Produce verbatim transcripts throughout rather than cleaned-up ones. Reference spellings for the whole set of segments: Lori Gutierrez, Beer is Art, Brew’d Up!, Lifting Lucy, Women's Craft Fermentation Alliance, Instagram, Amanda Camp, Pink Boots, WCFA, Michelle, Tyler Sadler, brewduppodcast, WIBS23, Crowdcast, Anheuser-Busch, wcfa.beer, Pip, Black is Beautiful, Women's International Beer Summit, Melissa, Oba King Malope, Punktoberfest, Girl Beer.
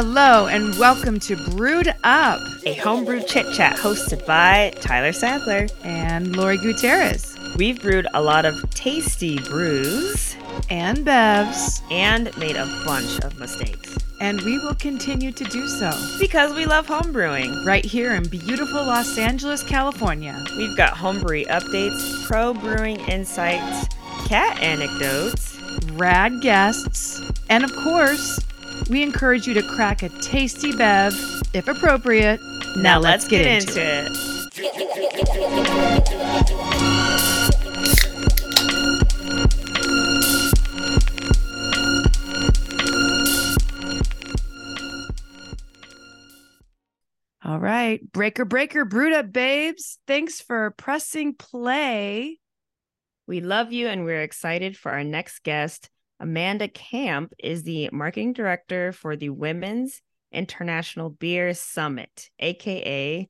Hello and welcome to Brewed Up, a homebrew chit-chat hosted by Tyler Sadler and Lori Gutierrez. We've brewed a lot of tasty brews and bevs and made a bunch of mistakes. And we will continue to do so because we love homebrewing right here in beautiful Los Angeles, California. We've got homebrew updates, pro brewing insights, cat anecdotes, rad guests, and of course, we encourage you to crack a tasty bev, if appropriate. Now, now let's, let's get, get into, into it. it. All right. Breaker, breaker, brewed up babes. Thanks for pressing play. We love you and we're excited for our next guest. Amanda Camp is the marketing director for the Women's International Beer Summit, a k a.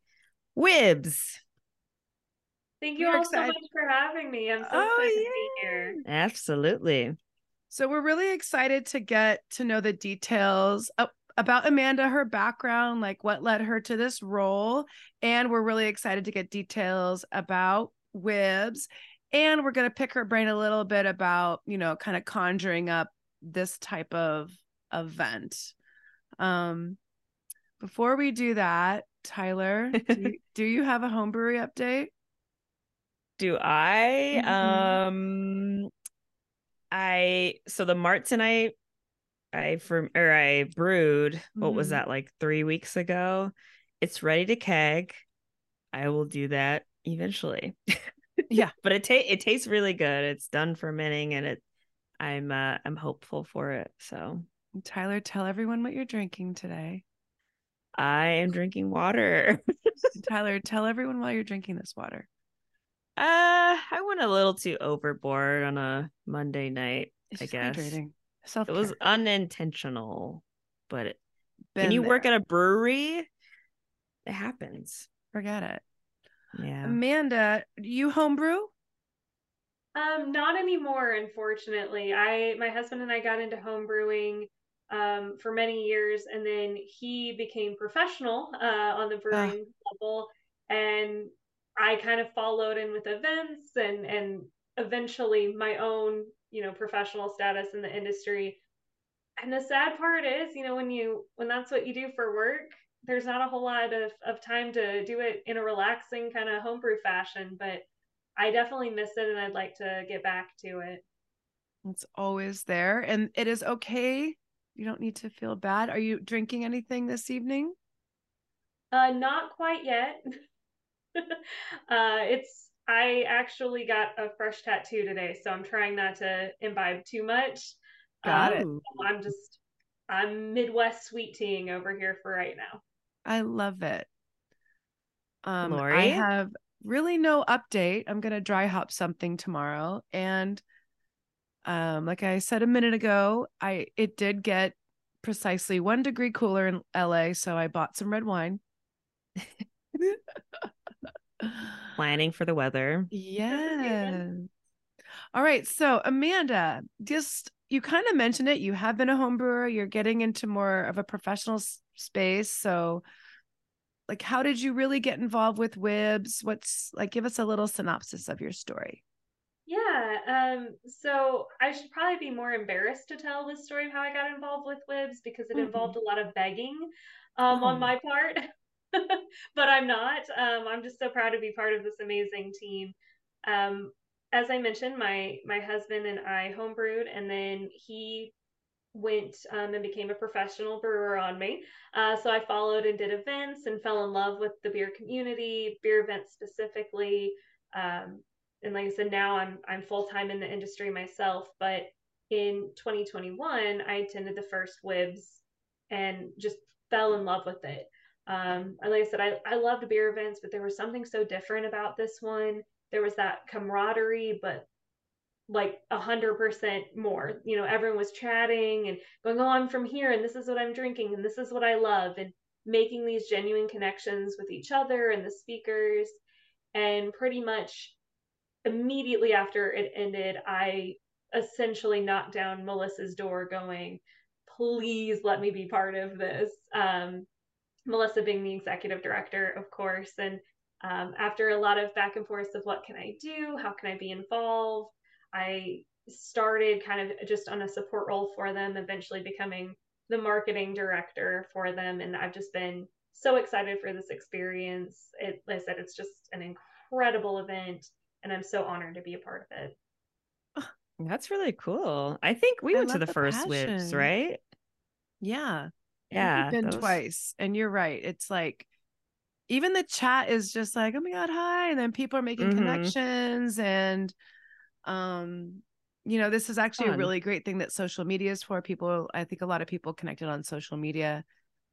W I B S. Thank you we're all excited. So much for having me. I'm so oh, excited yeah. to be here. Absolutely. So we're really excited to get to know the details about Amanda, her background, like what led her to this role. And we're really excited to get details about W I B S. And we're going to pick her brain a little bit about, you know, kind of conjuring up this type of event. Um, before we do that, Tyler, do, you, do you have a homebrewery update? Do I? Mm-hmm. Um, I so the Marts and I, I from or I brewed. Mm-hmm. What was that, like three weeks ago? It's ready to keg. I will do that eventually. Yeah, but it ta- it tastes really good. It's done fermenting, and it I'm uh, I'm hopeful for it. So, Tyler, tell everyone what you're drinking today. I am drinking water. Tyler, tell everyone why you're drinking this water. Uh, I went a little too overboard on a Monday night. It's I guess hydrating. Self-care. It was unintentional, but it, when you there. work at a brewery, it happens. Forget it. Yeah. Amanda, you homebrew? Um, not anymore, unfortunately. I my husband and I got into homebrewing um for many years, and then he became professional uh on the brewing oh. level, and I kind of followed in with events and and eventually my own, you know, professional status in the industry. And the sad part is, you know, when you when that's what you do for work, there's not a whole lot of, of time to do it in a relaxing kind of homebrew fashion, but I definitely miss it and I'd like to get back to it. It's always there and it is okay. You don't need to feel bad. Are you drinking anything this evening? Uh, not quite yet. uh, it's, I actually got a fresh tattoo today, so I'm trying not to imbibe too much. Got um, it. So I'm just, I'm Midwest sweet teaing over here for right now. I love it. Um, Lori? I have really no update. I'm going to dry hop something tomorrow. And um, like I said a minute ago, I it did get precisely one degree cooler in L A. So I bought some red wine. Planning for the weather. Yeah. All right. So Amanda, just you kind of mentioned it. You have been a home brewer. You're getting into more of a professional s- space. So like, how did you really get involved with W I B S? What's like, give us a little synopsis of your story. Yeah. Um, so I should probably be more embarrassed to tell this story of how I got involved with W I B S because it mm-hmm. involved a lot of begging um, mm-hmm. on my part, but I'm not. Um, I'm just so proud to be part of this amazing team. Um, As I mentioned, my my husband and I homebrewed, and then he went um, and became a professional brewer on me. Uh, so I followed and did events and fell in love with the beer community, beer events specifically. Um, and like I said, now I'm I'm full-time in the industry myself. But in twenty twenty-one, I attended the first W I B S and just fell in love with it. Um, and like I said, I, I loved beer events, but there was something so different about this one. There was that camaraderie, but like a hundred percent more, you know, everyone was chatting and going, oh, I'm from here and this is what I'm drinking and this is what I love, and making these genuine connections with each other and the speakers. And pretty much immediately after it ended, I essentially knocked down Melissa's door going, please let me be part of this. Um, Melissa being the executive director, of course. And um, after a lot of back and forth of what can I do, how can I be involved, I started kind of just on a support role for them, eventually becoming the marketing director for them. And I've just been so excited for this experience. It, like I said, it's just an incredible event, and I'm so honored to be a part of it. That's really cool. I think we I went to the, the first Whips, right? Yeah. Yeah. I've been those. twice. And you're right. It's like, even the chat is just like, oh my God, hi. And then people are making mm-hmm. connections. And, um, you know, this is actually Fun. a really great thing that social media is for. People, I think a lot of people connected on social media.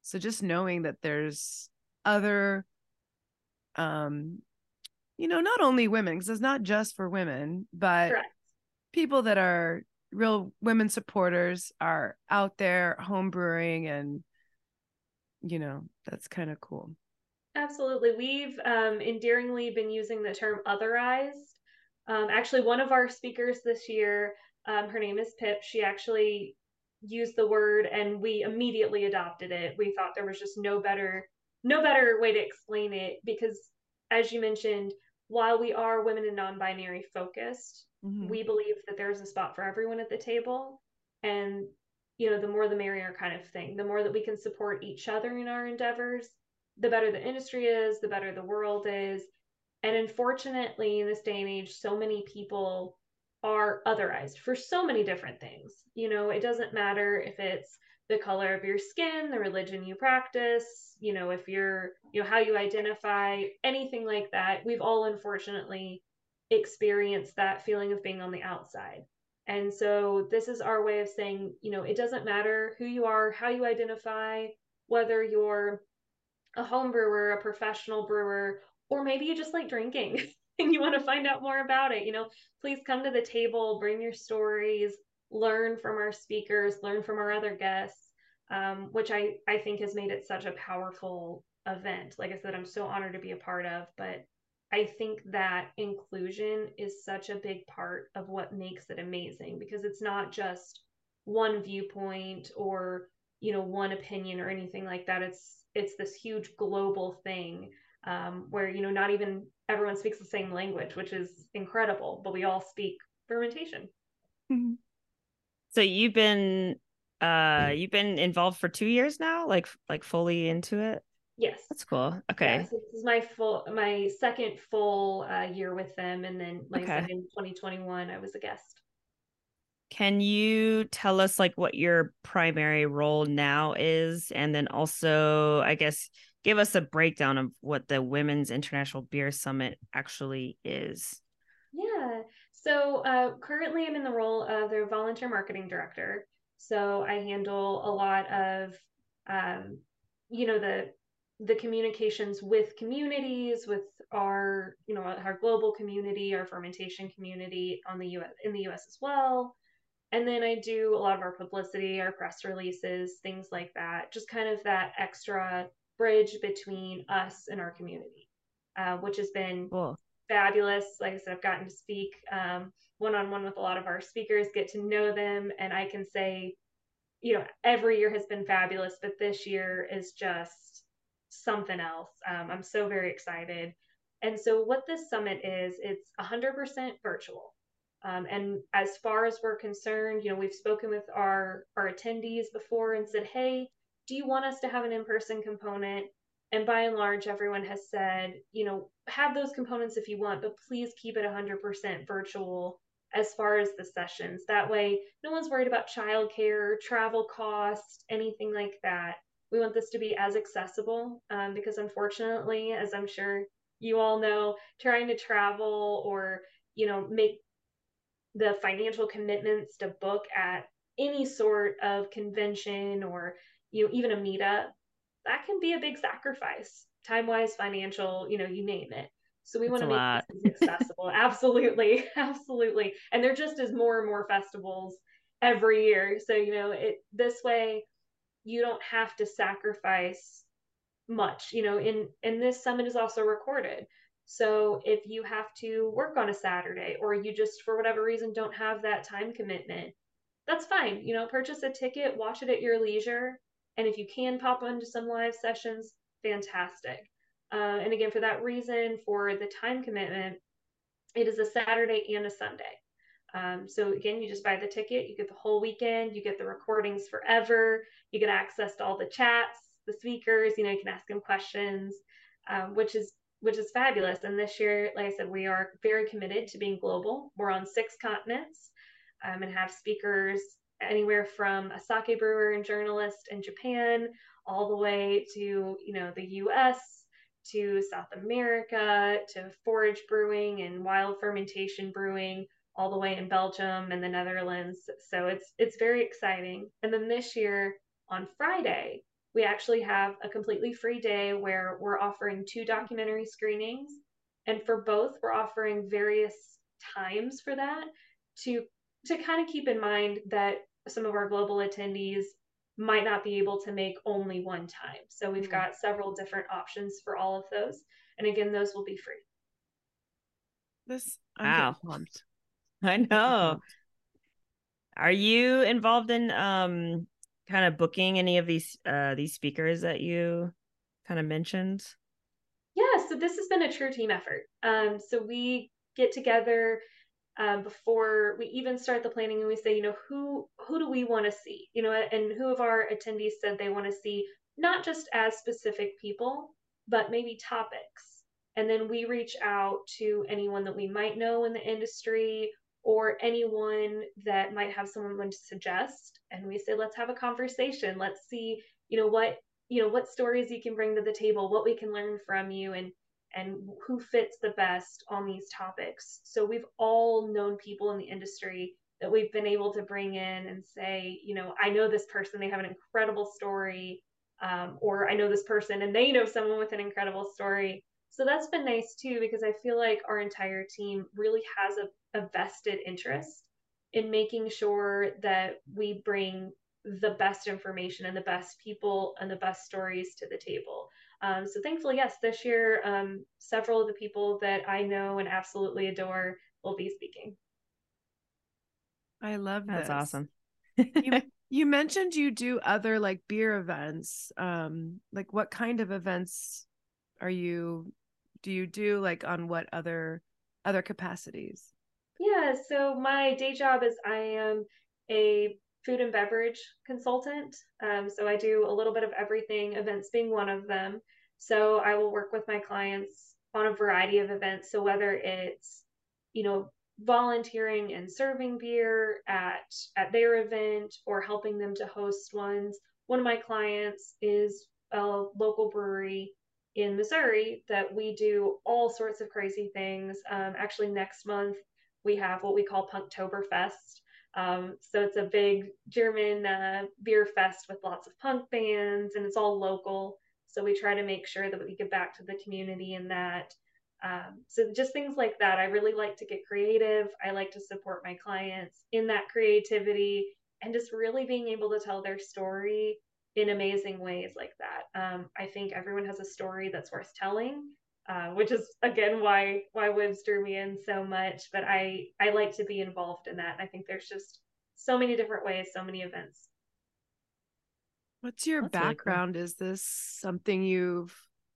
So just knowing that there's other, um, you know, not only women, because it's not just for women, but Correct. people that are real women supporters are out there home brewing, and, you know, that's kind of cool. Absolutely. We've um, endearingly been using the term otherized. Um, actually, one of our speakers this year, um, her name is Pip, she actually used the word and we immediately adopted it. We thought there was just no better, no better way to explain it, because as you mentioned, while we are women and non-binary focused, mm-hmm. we believe that there's a spot for everyone at the table, and, you know, the more the merrier kind of thing. The more that we can support each other in our endeavors, the better the industry is, the better the world is. And unfortunately, in this day and age, so many people are otherized for so many different things. You know, it doesn't matter if it's the color of your skin, the religion you practice, you know, if you're, you know, how you identify, anything like that. We've all unfortunately experienced that feeling of being on the outside. And so this is our way of saying, you know, it doesn't matter who you are, how you identify, whether you're a home brewer, a professional brewer, or maybe you just like drinking and you want to find out more about it. You know, please come to the table, bring your stories, learn from our speakers, learn from our other guests, um, which I, I think has made it such a powerful event. Like I said, I'm so honored to be a part of, but I think that inclusion is such a big part of what makes it amazing, because it's not just one viewpoint or, you know, one opinion or anything like that. It's, it's this huge global thing. Um, where, you know, not even everyone speaks the same language, which is incredible, but we all speak fermentation. So you've been, uh, you've been involved for two years now, like, like fully into it. Yes. That's cool. Okay. Yeah, so this is my full, my second full uh, year with them. And then like okay. in twenty twenty-one, I was a guest. Can you tell us like what your primary role now is? And then also, I guess, give us a breakdown of what the Women's International Beer Summit actually is. Yeah. So uh, currently I'm in the role of their volunteer marketing director. So I handle a lot of, um, you know, the the communications with communities, with our, you know, our global community, our fermentation community on the U S, in the U S as well. And then I do a lot of our publicity, our press releases, things like that. Just kind of that extra bridge between us and our community, uh, which has been cool. fabulous. Like I said, I've gotten to speak um, one-on-one with a lot of our speakers, get to know them. And I can say, you know, every year has been fabulous, but this year is just something else. Um, I'm so very excited. And so what this summit is, it's one hundred percent virtual. Um, and as far as we're concerned, you know, we've spoken with our, our attendees before and said, hey, do you want us to have an in-person component? And by and large, everyone has said, you know, have those components if you want, but please keep it one hundred percent virtual as far as the sessions. That way, no one's worried about childcare, travel costs, anything like that. We want this to be as accessible um, because unfortunately, as I'm sure you all know, trying to travel or, you know, make the financial commitments to book at any sort of convention or you know, even a meetup, that can be a big sacrifice, time-wise, financial, you know, you name it. So we want to make this accessible. Absolutely. Absolutely. And there just is more and more festivals every year. So, you know, it this way, you don't have to sacrifice much, you know, in, and this summit is also recorded. So if you have to work on a Saturday or you just, for whatever reason, don't have that time commitment, that's fine. You know, purchase a ticket, watch it at your leisure. And if you can pop onto some live sessions, fantastic. Uh, and again, for that reason, for the time commitment, it is a Saturday and a Sunday. Um, so again, you just buy the ticket, you get the whole weekend, you get the recordings forever, you get access to all the chats, the speakers, you know, you can ask them questions, um, which is which is fabulous. And this year, like I said, we are very committed to being global. We're on six continents um, and have speakers anywhere from a sake brewer and journalist in Japan, all the way to, you know, the U S, to South America, to forage brewing and wild fermentation brewing, all the way in Belgium and the Netherlands. So it's it's very exciting. And then this year on Friday, we actually have a completely free day where we're offering two documentary screenings. And for both, we're offering various times for that to, to kind of keep in mind that some of our global attendees might not be able to make only one time. So we've mm-hmm. got several different options for all of those. And again, those will be free. This I'm wow. pumped. I know. Are you involved in um kind of booking any of these uh these speakers that you kind of mentioned? Yeah, so this has been a true team effort. Um so we get together um before we even start the planning, and we say, you know, who who do we want to see? You know, and who of our attendees said they want to see, not just as specific people, but maybe topics. And then we reach out to anyone that we might know in the industry or anyone that might have someone to suggest. And we say, let's have a conversation. Let's see, you know, what, you know, what stories you can bring to the table, what we can learn from you, and, and who fits the best on these topics. So we've all known people in the industry that we've been able to bring in and say, you know, I know this person, they have an incredible story, um, or I know this person and they know someone with an incredible story. So that's been nice too, because I feel like our entire team really has a, a vested interest in making sure that we bring the best information and the best people and the best stories to the table. Um, so thankfully, yes, this year, um, several of the people that I know and absolutely adore will be speaking. I love that. That's awesome. you, you mentioned you do other like beer events. Um, like what kind of events are you Do you do like on what other other capacities? Yeah, so my day job is I am a food and beverage consultant. Um, so I do a little bit of everything, events being one of them. So I will work with my clients on a variety of events. So whether it's, you know, volunteering and serving beer at at their event or helping them to host ones. One of my clients is a local brewery in Missouri that we do all sorts of crazy things. Um, actually next month we have what we call Punktoberfest. Um, so it's a big German uh, beer fest with lots of punk bands, and it's all local. So we try to make sure that we give back to the community in that. Um, so just things like that. I really like to get creative. I like to support my clients in that creativity and just really being able to tell their story in amazing ways like that. Um, I think everyone has a story that's worth telling, uh, which is again, why, why W I B S drew me in so much, but I, I like to be involved in that. I think there's just so many different ways, so many events. What's your that's background? Really cool. Is this something you've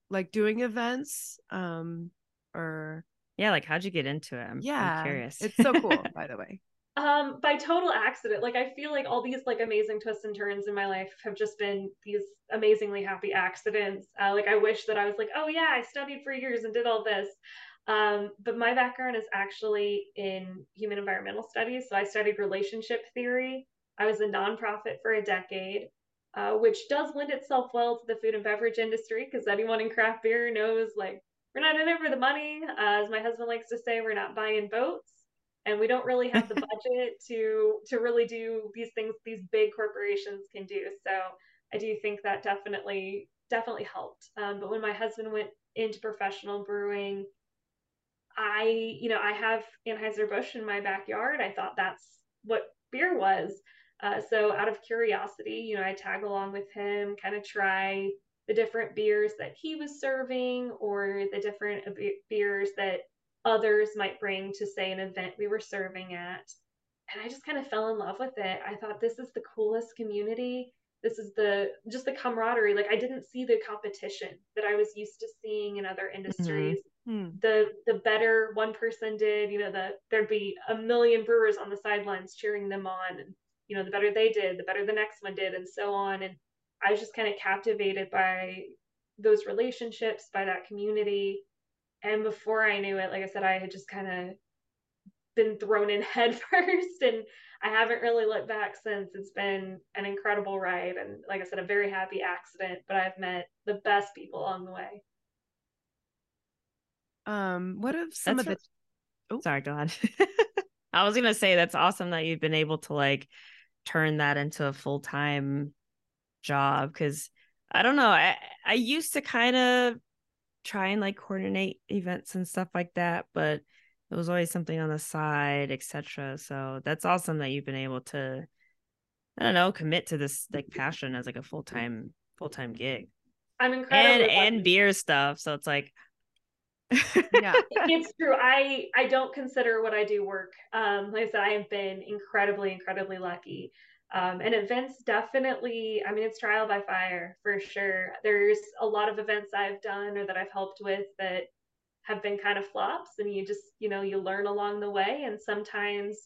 like doing events? Um, or yeah, like how'd you get into it? I'm, yeah, I'm curious. It's so cool, by the way. Um, by total accident. Like, I feel like all these like amazing twists and turns in my life have just been these amazingly happy accidents. Uh, like I wish that I was like, oh yeah, I studied for years and did all this. Um, but my background is actually in human environmental studies. So I studied relationship theory. I was a nonprofit for a decade, uh, which does lend itself well to the food and beverage industry, because anyone in craft beer knows, like, we're not in it for the money. Uh, as my husband likes to say, we're not buying boats. And we don't really have the budget to to really do these things these big corporations can do. So I do think that definitely, definitely helped. Um, but when my husband went into professional brewing, I, you know, I have Anheuser-Busch in my backyard. I thought that's what beer was. Uh, so out of curiosity, you know, I tag along with him, kind of try the different beers that he was serving or the different beers that others might bring to, say, an event we were serving at. And I just kind of fell in love with it. I thought, this is the coolest community. This is the, just the camaraderie. Like, I didn't see the competition that I was used to seeing in other industries. Mm-hmm. The, the better one person did, you know, the, there'd be a million brewers on the sidelines cheering them on. And, you know, the better they did, the better the next one did, and so on. And I was just kind of captivated by those relationships, by that community. And before I knew it, like I said, I had just kind of been thrown in head first, and I haven't really looked back since. It's been an incredible ride, and like I said, a very happy accident, but I've met the best people along the way. Um, what have some that's of the re- oh. Sorry, go on. I was gonna say, that's awesome that you've been able to like turn that into a full-time job, because I don't know, I I used to kind of try and like coordinate events and stuff like that, but it was always something on the side, et cetera. So that's awesome that you've been able to, I don't know, commit to this like passion as like a full time full time gig. I'm incredible. And and beer stuff. So it's like, yeah, it's true. I I don't consider what I do work. Um, like I said, I have been incredibly, incredibly lucky. Um, and events definitely. I mean, it's trial by fire for sure. There's a lot of events I've done or that I've helped with that have been kind of flops, and you just, you know, you learn along the way. And sometimes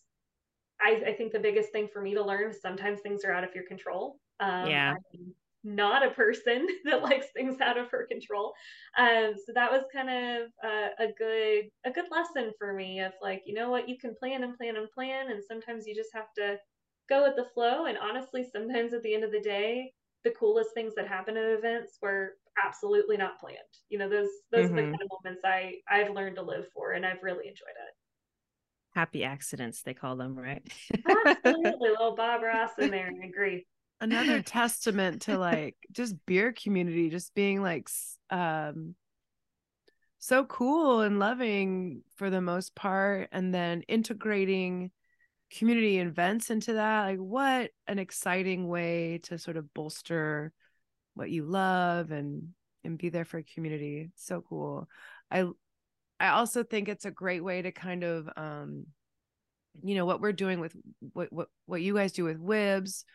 I, I think the biggest thing for me to learn is sometimes things are out of your control. Um, yeah. I'm not a person that likes things out of her control. Um, so that was kind of a, a good, a good lesson for me of like, you know what, you can plan and plan and plan. And sometimes you just have to go with the flow. And honestly, sometimes at the end of the day, the coolest things that happen at events were absolutely not planned. You know, those those mm-hmm. are the kind of moments I I've learned to live for, and I've really enjoyed it. Happy accidents, they call them, right? Absolutely, little Bob Ross in there. I agree. Another testament to like just beer community, just being like um, so cool and loving for the most part, and then integrating community events into that. Like, what an exciting way to sort of bolster what you love and and be there for a community. So cool. I I also think it's a great way to kind of um you know, what we're doing with what what what you guys do with W I B S,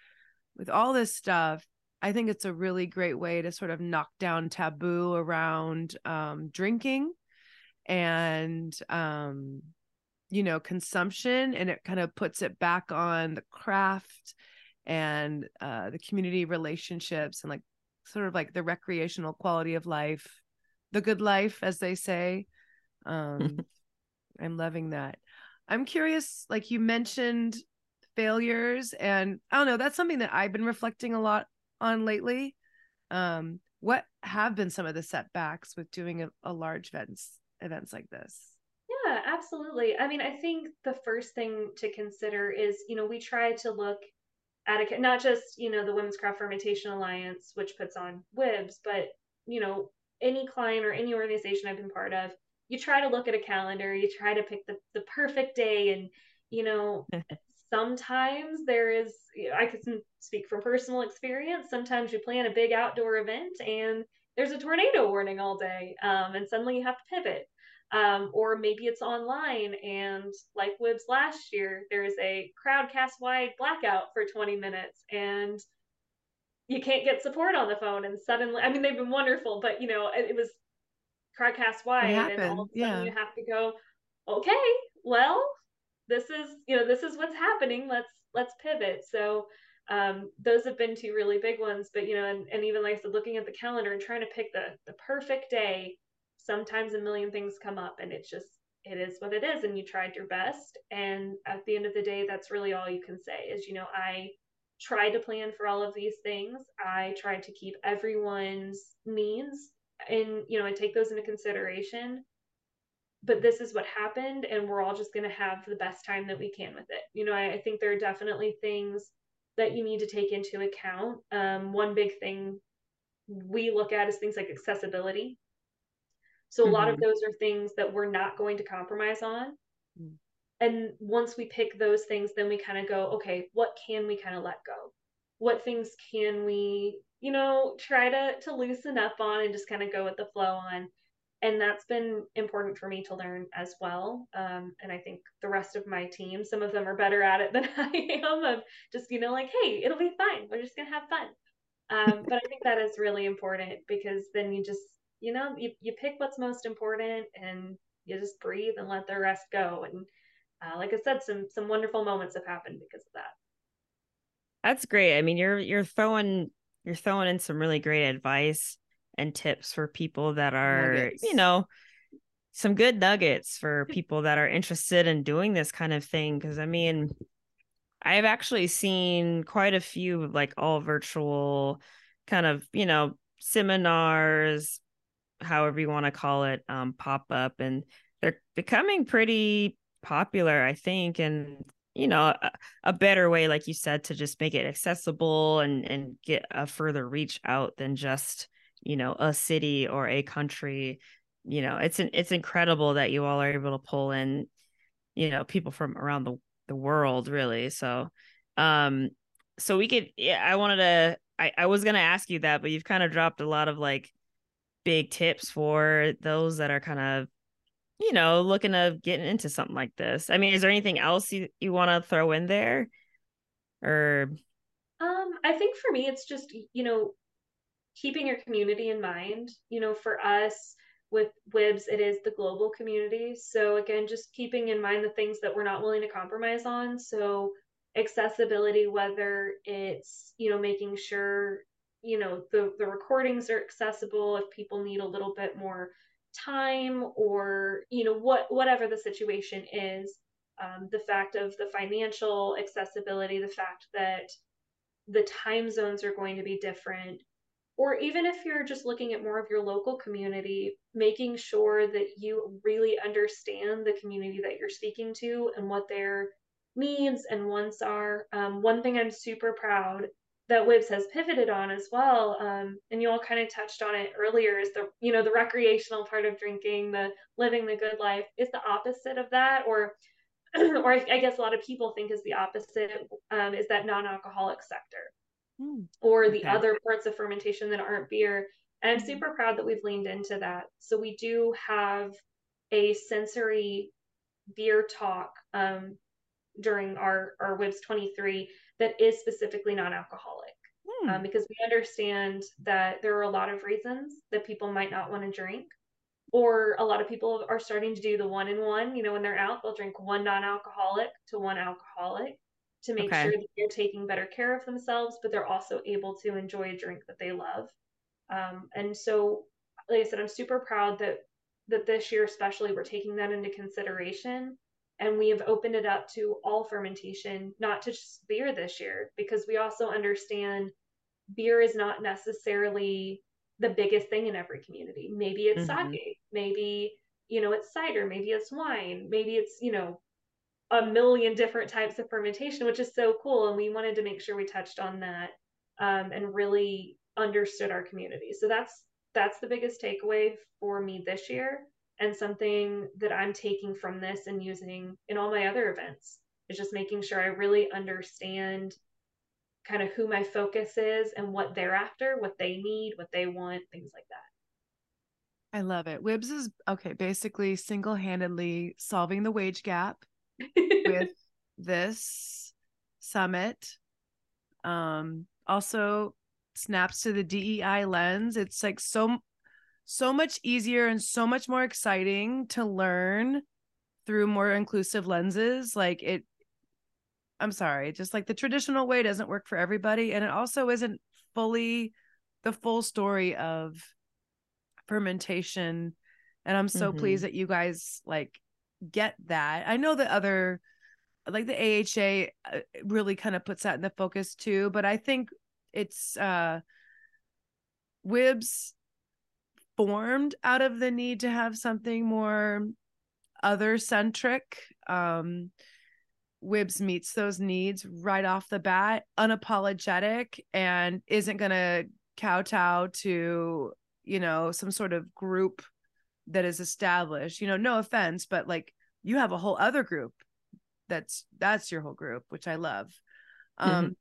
with all this stuff. I think it's a really great way to sort of knock down taboo around um drinking and um you know, consumption, and it kind of puts it back on the craft and uh the community relationships and like sort of like the recreational quality of life, the good life, as they say. Um, I'm loving that. I'm curious, like you mentioned failures, and I don't know, that's something that I've been reflecting a lot on lately. Um, what have been some of the setbacks with doing a, a large events, events like this? Yeah, absolutely. I mean, I think the first thing to consider is, you know, we try to look at not just, you know, the Women's Craft Fermentation Alliance, which puts on W I B S, but, you know, any client or any organization I've been part of, you try to look at a calendar, you try to pick the, the perfect day. And, you know, sometimes there is, I can speak from personal experience, sometimes you plan a big outdoor event and there's a tornado warning all day, um, and suddenly you have to pivot. Um, or maybe it's online, and like W I B S last year, there's a Crowdcast wide blackout for twenty minutes and you can't get support on the phone. And suddenly, I mean, they've been wonderful, but you know, it, it was Crowdcast wide, and all of a sudden yeah. you have to go, okay, well, this is, you know, this is what's happening. Let's, let's pivot. So um, those have been two really big ones, but you know, and, and even like I said, looking at the calendar and trying to pick the, the perfect day. Sometimes a million things come up, and it's just, it is what it is. And you tried your best. And at the end of the day, that's really all you can say is, you know, I tried to plan for all of these things. I tried to keep everyone's needs and, you know, I take those into consideration, but this is what happened. And we're all just going to have the best time that we can with it. You know, I, I think there are definitely things that you need to take into account. Um, one big thing we look at is things like accessibility. So a lot mm-hmm. of those are things that we're not going to compromise on. Mm. And once we pick those things, then we kind of go, okay, what can we kind of let go? What things can we, you know, try to, to loosen up on and just kind of go with the flow on? And that's been important for me to learn as well. Um, and I think the rest of my team, some of them are better at it than I am, of just, you know, like, hey, it'll be fine. We're just going to have fun. Um, but I think that is really important, because then you just, you know, you, you pick what's most important and you just breathe and let the rest go. And uh, like I said, some some wonderful moments have happened because of that. That's great. I mean, you're you're throwing you're throwing in some really great advice and tips for people that are, nuggets. you know, some good nuggets for people that are interested in doing this kind of thing. Because I mean, I've actually seen quite a few like all virtual kind of, you know, seminars, however you want to call it, um, pop up, and they're becoming pretty popular, I think. And, you know, a, a better way, like you said, to just make it accessible and, and get a further reach out than just, you know, a city or a country. You know, it's an, it's incredible that you all are able to pull in, you know, people from around the, the world, really. So, um, so we could, yeah, I wanted to, I, I was going to ask you that, but you've kind of dropped a lot of like big tips for those that are kind of, you know, looking to get into something like this. I mean, is there anything else you, you want to throw in there? Or, um, I think for me, it's just, you know, keeping your community in mind. You know, for us with W I B S, it is the global community. So again, just keeping in mind the things that we're not willing to compromise on. So accessibility, whether it's, you know, making sure, you know, the, the recordings are accessible if people need a little bit more time, or, you know, what, whatever the situation is, um, the fact of the financial accessibility, the fact that the time zones are going to be different, or even if you're just looking at more of your local community, making sure that you really understand the community that you're speaking to and what their needs and wants are. Um, one thing I'm super proud that W I B S has pivoted on as well, um, and you all kind of touched on it earlier, is the, you know, the recreational part of drinking, the living the good life, is the opposite of that, or, or I guess a lot of people think is the opposite, um, is that non-alcoholic sector, mm, or the okay. other parts of fermentation that aren't beer. And I'm super proud that we've leaned into that. So we do have a sensory beer talk um, during our, our W I B S twenty-three that is specifically non-alcoholic, hmm. um, because we understand that there are a lot of reasons that people might not want to drink, or a lot of people are starting to do the one in one, you know, when they're out, they'll drink one non-alcoholic to one alcoholic to make okay. sure that they're taking better care of themselves, but they're also able to enjoy a drink that they love. Um, and so, like I said, I'm super proud that, that this year, especially, we're taking that into consideration. And we have opened it up to all fermentation, not to just beer this year, because we also understand beer is not necessarily the biggest thing in every community. Maybe it's mm-hmm. sake, maybe, you know, it's cider, maybe it's wine, maybe it's, you know, a million different types of fermentation, which is so cool. And we wanted to make sure we touched on that um, and really understood our community. So that's, that's the biggest takeaway for me this year, and something that I'm taking from this and using in all my other events is just making sure I really understand kind of who my focus is and what they're after, what they need, what they want, things like that. I love it. W I B S is okay. basically single-handedly solving the wage gap with this summit. Um, also snaps to the D E I lens. It's like so So much easier and so much more exciting to learn through more inclusive lenses. Like it, I'm sorry, just like the traditional way doesn't work for everybody. And it also isn't fully the full story of fermentation. And I'm so mm-hmm. pleased that you guys like get that. I know that other, like the A H A really kind of puts that in the focus too, but I think it's uh, W I B S formed out of the need to have something more other centric. Um, W I B S meets those needs right off the bat, unapologetic, and isn't going to kowtow to, you know, some sort of group that is established, you know, no offense, but like you have a whole other group. That's, that's your whole group, which I love. Um, mm-hmm.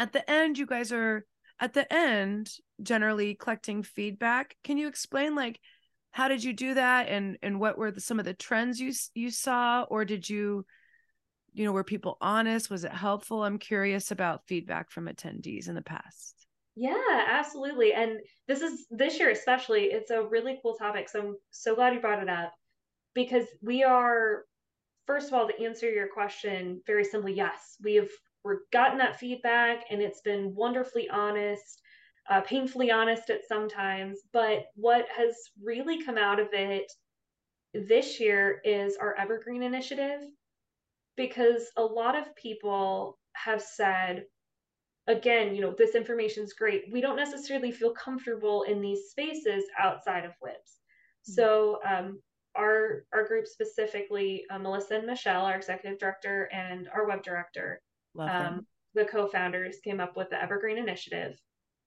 At the end, you guys are, at the end, generally collecting feedback. Can you explain like how did you do that? And, and what were the, some of the trends you, you saw, or did you, you know, were people honest? Was it helpful? I'm curious about feedback from attendees in the past. Yeah, absolutely. And this is this year, especially, it's a really cool topic. So I'm so glad you brought it up, because we are, first of all, to answer your question very simply, yes, we have we've gotten that feedback, and it's been wonderfully honest, uh, painfully honest at some times. But what has really come out of it this year is our Evergreen Initiative, because a lot of people have said, again, you know, this information's great. We don't necessarily feel comfortable in these spaces outside of W I B S. Mm-hmm. So um, our our group specifically, uh, Melissa and Michelle, our executive director, and our web director, um, the co-founders, came up with the Evergreen Initiative.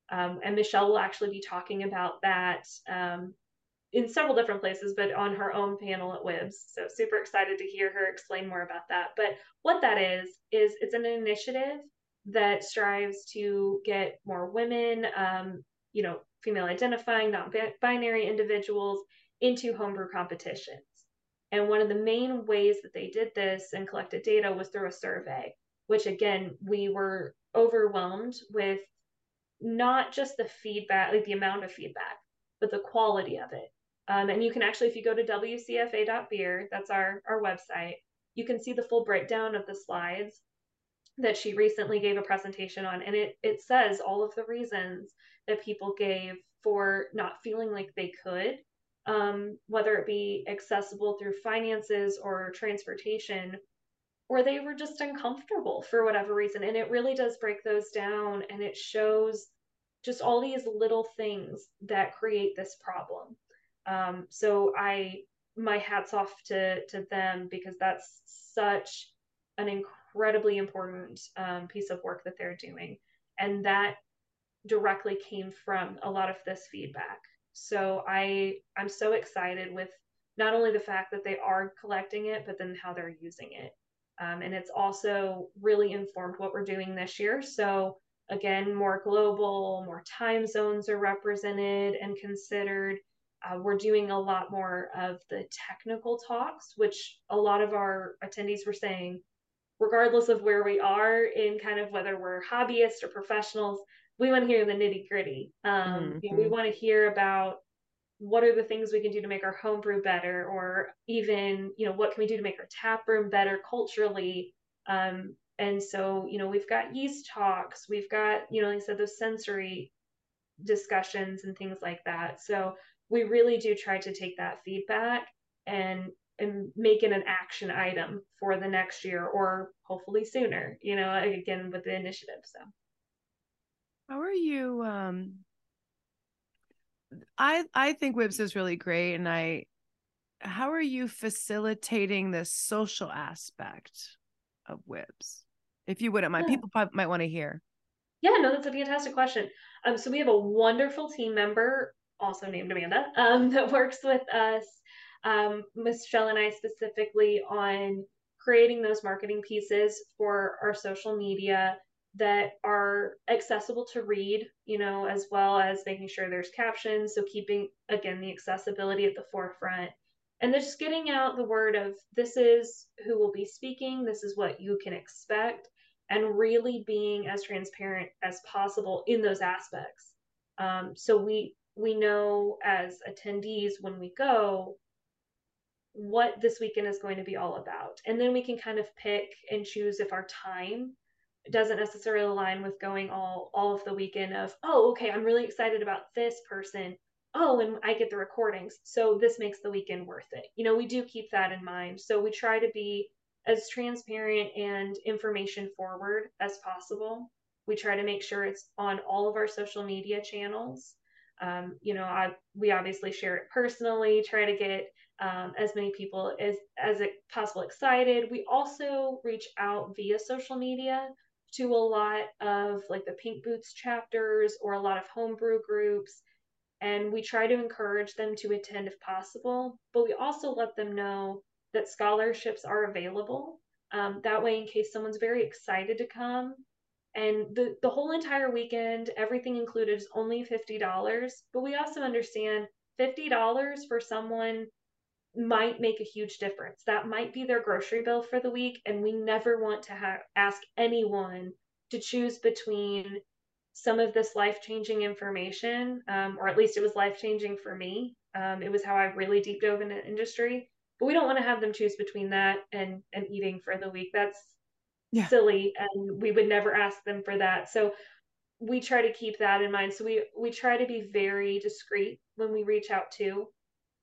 Um, and Michelle will actually be talking about that um, in several different places, but on her own panel at W I B S. So super excited to hear her explain more about that. But what that is, is it's an initiative that strives to get more women, um, you know, female identifying, non-binary individuals into homebrew competitions. And one of the main ways that they did this and collected data was through a survey, which again, we were overwhelmed with not just the feedback, like the amount of feedback, but the quality of it. Um, and you can actually, if you go to w c f a dot beer, that's our, our website, you can see the full breakdown of the slides that she recently gave a presentation on. And it it says all of the reasons that people gave for not feeling like they could, um, whether it be accessible through finances or transportation, or they were just uncomfortable for whatever reason. And it really does break those down, and it shows just all these little things that create this problem. Um, so I, my hat's off to, to them, because that's such an incredible, incredibly important um, piece of work that they're doing. And that directly came from a lot of this feedback. So I, I'm so excited with not only the fact that they are collecting it, but then how they're using it. Um, and it's also really informed what we're doing this year. So again, more global, more time zones are represented and considered. Uh, we're doing a lot more of the technical talks, which a lot of our attendees were saying, regardless of where we are in kind of whether we're hobbyists or professionals, we want to hear the nitty gritty. Um, mm-hmm. You know, we want to hear about what are the things we can do to make our homebrew better, or even, you know, what can we do to make our tap room better culturally? Um, and so, you know, we've got yeast talks, we've got, you know, like I said, those sensory discussions and things like that. So we really do try to take that feedback and and make it an action item for the next year, or hopefully sooner, you know, again, with the initiative. So how are you? Um, I, I think W I B S is really great. And I, how are you facilitating the social aspect of W I B S? If you wouldn't mind, yeah. People probably might want to hear. Yeah, no, that's a fantastic question. Um, so we have a wonderful team member, also named Amanda, um, that works with us. Um, Michelle and I specifically on creating those marketing pieces for our social media that are accessible to read, you know, as well as making sure there's captions. So keeping, again, the accessibility at the forefront, and then just getting out the word of this is who will be speaking, this is what you can expect, and really being as transparent as possible in those aspects. Um, so we, we know as attendees when we go, what this weekend is going to be all about. And then we can kind of pick and choose if our time doesn't necessarily align with going all, all of the weekend of, oh, okay, I'm really excited about this person. Oh, and I get the recordings. So this makes the weekend worth it. You know, we do keep that in mind. So we try to be as transparent and information forward as possible. We try to make sure it's on all of our social media channels. Um, you know, I, we obviously share it personally, try to get Um, as many people as, as possible excited. We also reach out via social media to a lot of like the Pink Boots chapters or a lot of homebrew groups. And we try to encourage them to attend if possible, but we also let them know that scholarships are available. Um, that way, in case someone's very excited to come. And the, the whole entire weekend, everything included is only fifty dollars, but we also understand fifty dollars for someone might make a huge difference. That might be their grocery bill for the week. And we never want to ha- ask anyone to choose between some of this life-changing information, um, or at least it was life-changing for me. Um, it was how I really deep dove into the industry, but we don't want to have them choose between that and, and eating for the week. That's yeah. silly. And we would never ask them for that. So we try to keep that in mind. So we, we try to be very discreet when we reach out to,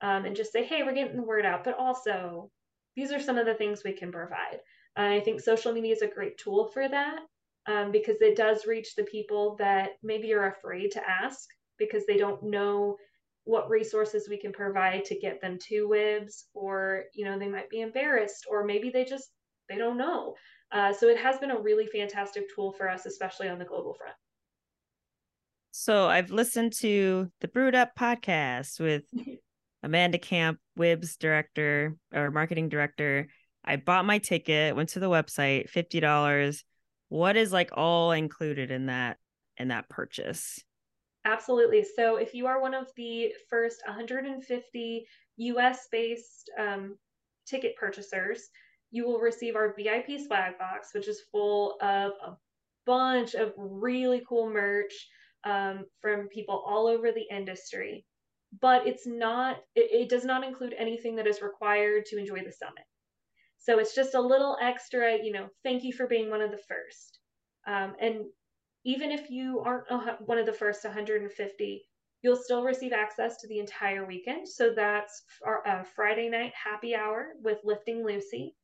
um, and just say, hey, we're getting the word out, but also these are some of the things we can provide. Uh, I think social media is a great tool for that, um, because it does reach the people that maybe are afraid to ask because they don't know what resources we can provide to get them to W I B S, or, you know, they might be embarrassed, or maybe they just, they don't know. Uh, so it has been a really fantastic tool for us, especially on the global front. So I've listened to the Brewed Up podcast with Amanda Camp, W I B S director or marketing director. I bought my ticket, went to the website, fifty dollars. What is like all included in that, in that purchase? Absolutely. So if you are one of the first one hundred fifty U S-based um, ticket purchasers, you will receive our V I P swag box, which is full of a bunch of really cool merch um, from people all over the industry. But it's not, it, it does not include anything that is required to enjoy the summit. So it's just a little extra, you know, thank you for being one of the first. Um, and even if you aren't one of the first one hundred fifty, you'll still receive access to the entire weekend. So that's our uh, Friday night happy hour with Lifting Lucy.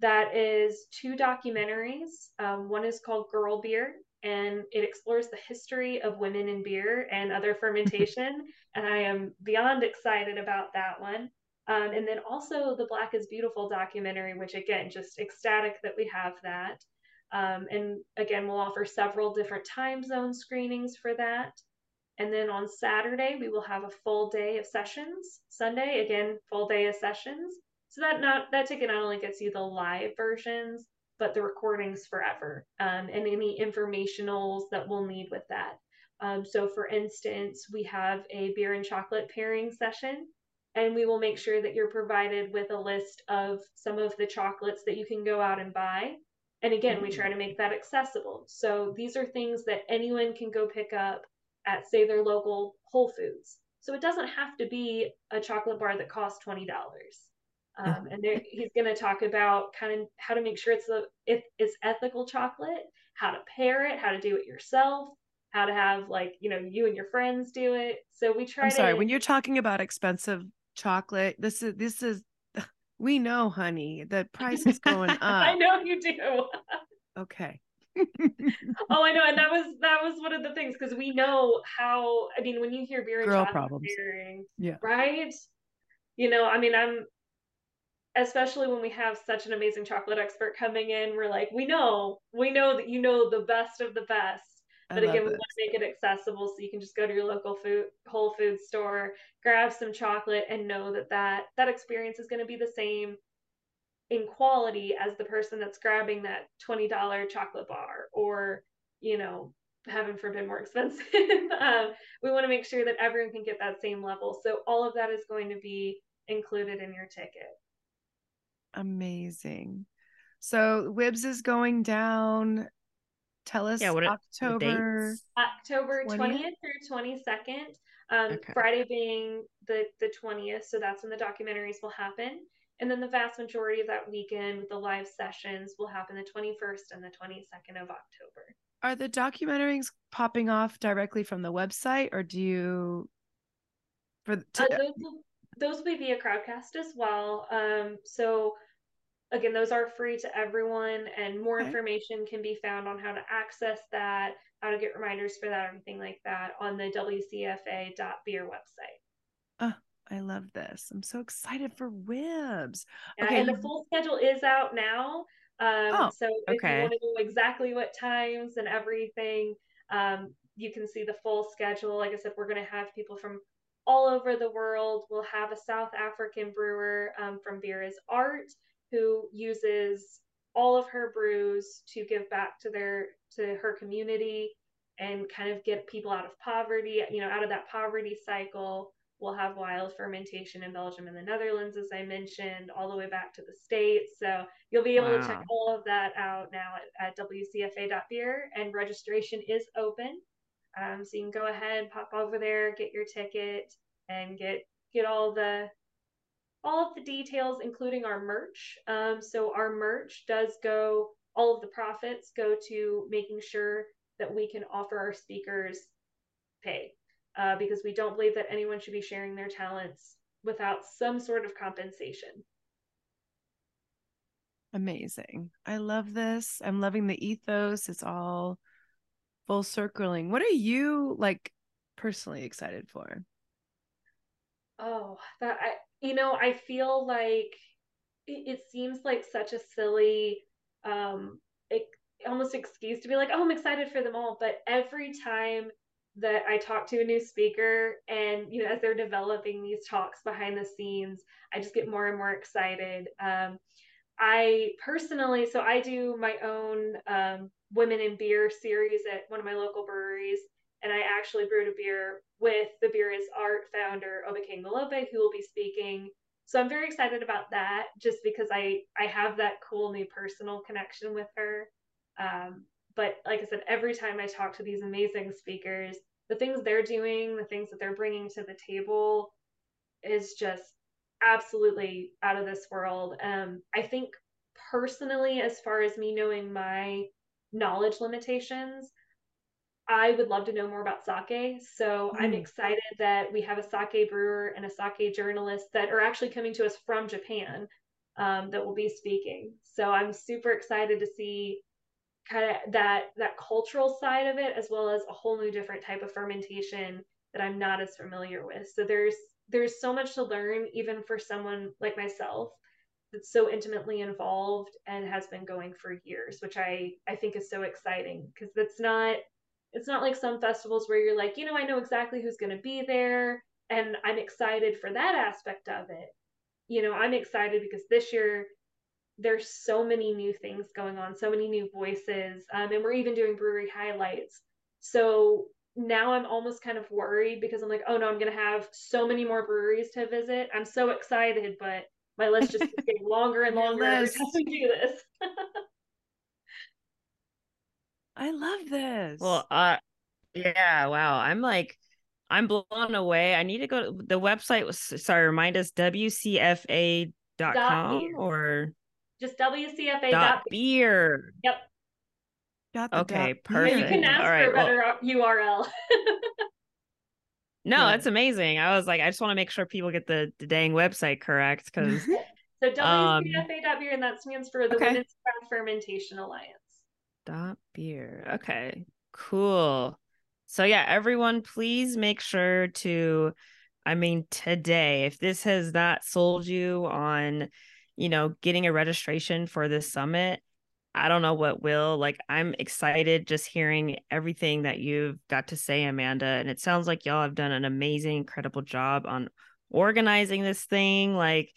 That is two documentaries. Um, one is called Girl Beer, and it explores the history of women in beer and other fermentation. And I am beyond excited about that one. Um, and then also the Black is Beautiful documentary, which again, just ecstatic that we have that. Um, and again, we'll offer several different time zone screenings for that. And then on Saturday, we will have a full day of sessions. Sunday, again, full day of sessions. So that not that ticket not only gets you the live versions, but the recordings forever, um, and any informationals that we'll need with that. Um, so for instance, we have a beer and chocolate pairing session, and we will make sure that you're provided with a list of some of the chocolates that you can go out and buy. And again, we try to make that accessible. So these are things that anyone can go pick up at, say, their local Whole Foods. So it doesn't have to be a chocolate bar that costs twenty dollars. Um, and there, he's going to talk about kind of how to make sure it's, a, it, it's ethical chocolate, how to pair it, how to do it yourself, how to have like, you know, you and your friends do it. So we try I'm sorry, to... when you're talking about expensive chocolate, this is, this is, we know, honey, the price is going up. I know you do. Okay. Oh, I know. And that was, that was one of the things, because we know how, I mean, when you hear beer and Girl chocolate pairing, yeah. right? You know, I mean, I'm, especially when we have such an amazing chocolate expert coming in, we're like, we know, we know that you know the best of the best. But again, we want to make it accessible, so you can just go to your local food, Whole Foods store, grab some chocolate, and know that that, that experience is going to be the same in quality as the person that's grabbing that twenty dollars chocolate bar, or, you know, heaven forbid, more expensive. um, we want to make sure that everyone can get that same level. So all of that is going to be included in your ticket. Amazing. So W I B S is going down. Tell us yeah, what October dates? October twentieth through twenty-second. Um, okay. Friday being the, the twentieth. So that's when the documentaries will happen. And then the vast majority of that weekend with the live sessions will happen the twenty-first and the twenty-second of October. Are the documentaries popping off directly from the website, or do you... For t- uh, those, will, those will be via Crowdcast as well. Um, so... Again, those are free to everyone, and more okay. information can be found on how to access that, how to get reminders for that, everything like that on the W C F A dot beer website. Oh, I love this. I'm so excited for W I B S. Yeah, okay. And the full schedule is out now. Um, oh, so if okay. you want to know exactly what times and everything, um, you can see the full schedule. Like I said, we're going to have people from all over the world. We'll have a South African brewer um, from Beer is Art, who uses all of her brews to give back to their, to her community and kind of get people out of poverty, you know, out of that poverty cycle. We'll have wild fermentation in Belgium and the Netherlands, as I mentioned, all the way back to the States. So you'll be able wow. to check all of that out now at, at w c f a dot beer, and registration is open. Um, so you can go ahead, pop over there, get your ticket, and get get all the all of the details, including our merch. Um, so our merch does go, all of the profits go to making sure that we can offer our speakers pay. Uh, because we don't believe that anyone should be sharing their talents without some sort of compensation. Amazing. I love this. I'm loving the ethos. It's all full circling. What are you like personally excited for? Oh, that I, you know, I feel like it, it seems like such a silly, um, it, almost excuse to be like, oh, I'm excited for them all. But every time that I talk to a new speaker and, you know, as they're developing these talks behind the scenes, I just get more and more excited. Um, I personally, so I do my own um, Women in Beer series at one of my local breweries. And I actually brewed a beer with the Beer is Art founder, Oba King Malope, who will be speaking. So I'm very excited about that just because I, I have that cool new personal connection with her. Um, But like I said, every time I talk to these amazing speakers, the things they're doing, the things that they're bringing to the table is just absolutely out of this world. Um, I think personally, as far as me knowing my knowledge limitations, I would love to know more about sake. So mm. I'm excited that we have a sake brewer and a sake journalist that are actually coming to us from Japan um, that will be speaking. So I'm super excited to see kind of that that cultural side of it, as well as a whole new different type of fermentation that I'm not as familiar with. So there's there's so much to learn, even for someone like myself that's so intimately involved and has been going for years, which I I think is so exciting, because that's not it's not like some festivals where you're like, you know, I know exactly who's going to be there and I'm excited for that aspect of it. You know, I'm excited because this year there's so many new things going on, so many new voices, um, and we're even doing brewery highlights. So now I'm almost kind of worried because I'm like, oh no, I'm going to have so many more breweries to visit. I'm so excited, but my list just keeps getting longer and longer every time we do this. I love this. Well, uh, yeah, wow. I'm like, I'm blown away. I need to go to the website. Was, sorry, remind us, w c f a dot com or... Just w c f a dot beer. Dot beer. Yep. Got the okay, dot perfect. You can ask All right, for a better well, U R L. No, yeah. That's amazing. I was like, I just want to make sure people get the, the dang website correct. Because So w c f a dot beer, and that stands for the okay. Women's Craft Fermentation Alliance. Dot beer. Okay, cool. So yeah, everyone, please make sure to, I mean, today, if this has not sold you on... you know, getting a registration for this summit, I don't know what will. Like, I'm excited just hearing everything that you've got to say, Amanda. And it sounds like y'all have done an amazing, incredible job on organizing this thing. Like,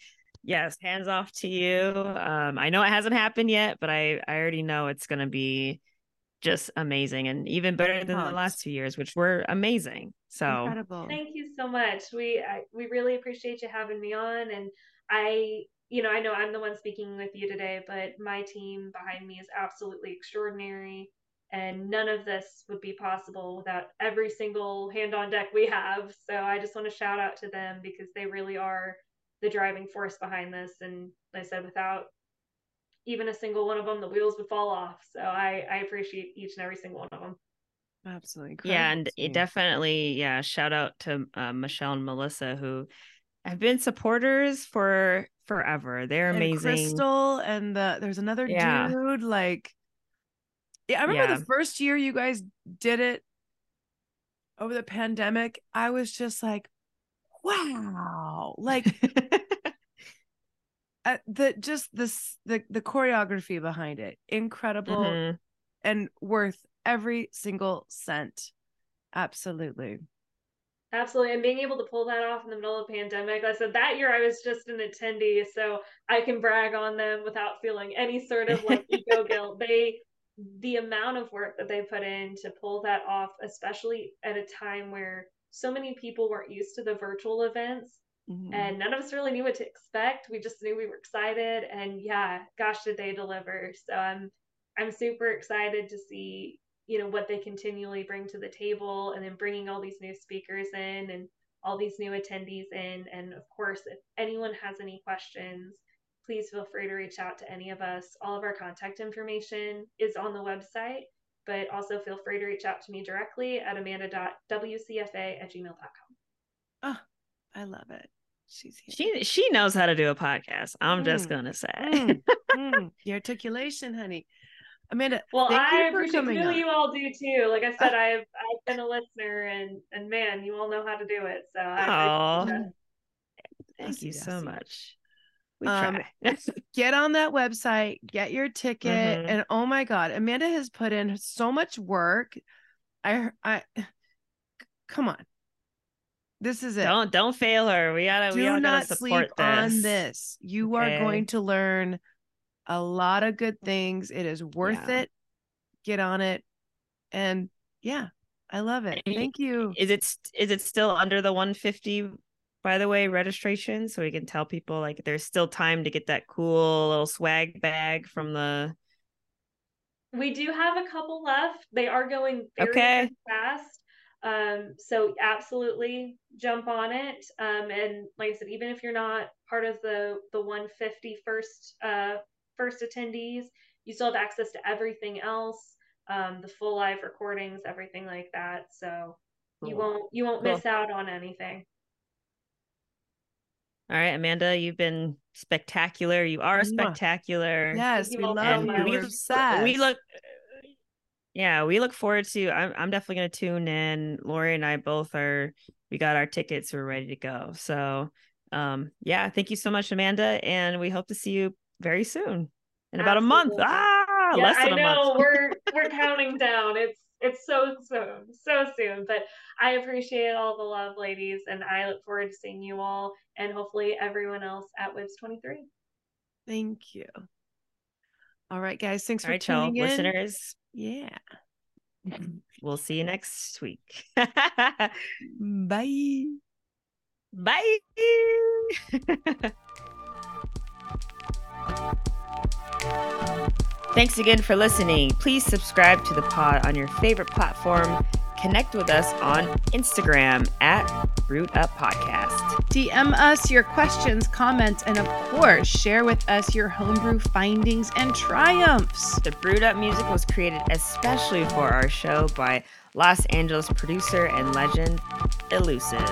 yes, hands off to you. Um, I know it hasn't happened yet, but I, I already know it's going to be just amazing and even better than the last two years, which were amazing. So incredible. Thank you so much. We, I, we really appreciate you having me on. And I, you know, I know I'm the one speaking with you today, but my team behind me is absolutely extraordinary, and none of this would be possible without every single hand on deck we have. So I just want to shout out to them because they really are the driving force behind this. And like I said, without even a single one of them, the wheels would fall off. So I, I appreciate each and every single one of them. Absolutely. Crazy. Yeah. And it definitely, yeah. Shout out to uh, Michelle and Melissa, who have been supporters for forever. They're amazing. And Crystal and the there's another yeah. dude like yeah I remember yeah. the first year you guys did it over the pandemic, I was just like, wow, like uh, the just this the the choreography behind it, incredible. Mm-hmm. And worth every single cent. Absolutely. Absolutely. And being able to pull that off in the middle of the pandemic, I said that year I was just an attendee, so I can brag on them without feeling any sort of like ego guilt. They, the amount of work that they put in to pull that off, especially at a time where so many people weren't used to the virtual events, mm-hmm. and none of us really knew what to expect. We just knew we were excited, and yeah, gosh, did they deliver. So I'm, I'm super excited to see, you know, what they continually bring to the table, and then bringing all these new speakers in and all these new attendees in. And of course, if anyone has any questions, please feel free to reach out to any of us. All of our contact information is on the website, but also feel free to reach out to me directly at amanda dot w c f a at gmail dot com. Oh, I love it. She's here. She she knows how to do a podcast. I'm mm. just gonna say mm. Mm. Your articulation, honey. Amanda, well, I know you all do too. Like I said, oh. I've I've been a listener, and and man, you all know how to do it. So I, I thank, thank you so much. We um, try. Get on that website, get your ticket, mm-hmm. and oh my God, Amanda has put in so much work. I I come on, this is it. Don't don't fail her. We gotta. Do we gotta not support sleep this. on this. You okay. are going to learn a lot of good things. It is worth yeah. it. Get on it. And yeah, I love it. Thank you. Is it is it still under the one fifty, by the way, registration? So we can tell people, like, there's still time to get that cool little swag bag from the. We do have a couple left. They are going very okay. fast. Um, so absolutely jump on it. Um, and like I said, even if you're not part of the the one fifty first uh first attendees, you still have access to everything else, um, the full live recordings, everything like that. So cool. you won't you won't cool. miss out on anything. All right, Amanda, you've been spectacular. You are spectacular. Yes, we love you. We look, we look, yeah, we look forward to. I'm I'm definitely gonna tune in. Lori and I both are. We got our tickets. We're ready to go. So, um, yeah, thank you so much, Amanda, and we hope to see you very soon, in about Absolutely. a month. Ah, yeah, less than I know. a month. we're we're counting down. It's it's so soon, so soon. But I appreciate all the love, ladies, and I look forward to seeing you all, and hopefully everyone else at Webs twenty-three. Thank you. All right, guys. Thanks all for right, tuning in, listeners. Yeah, we'll see you next week. Bye. Bye. Thanks again for listening. Please subscribe to the pod on your favorite platform. Connect with us on Instagram at brewed up podcast. D M us your questions, comments, and of course, share with us your homebrew findings and triumphs. The Brewed Up music was created especially for our show by Los Angeles producer and legend Elusive.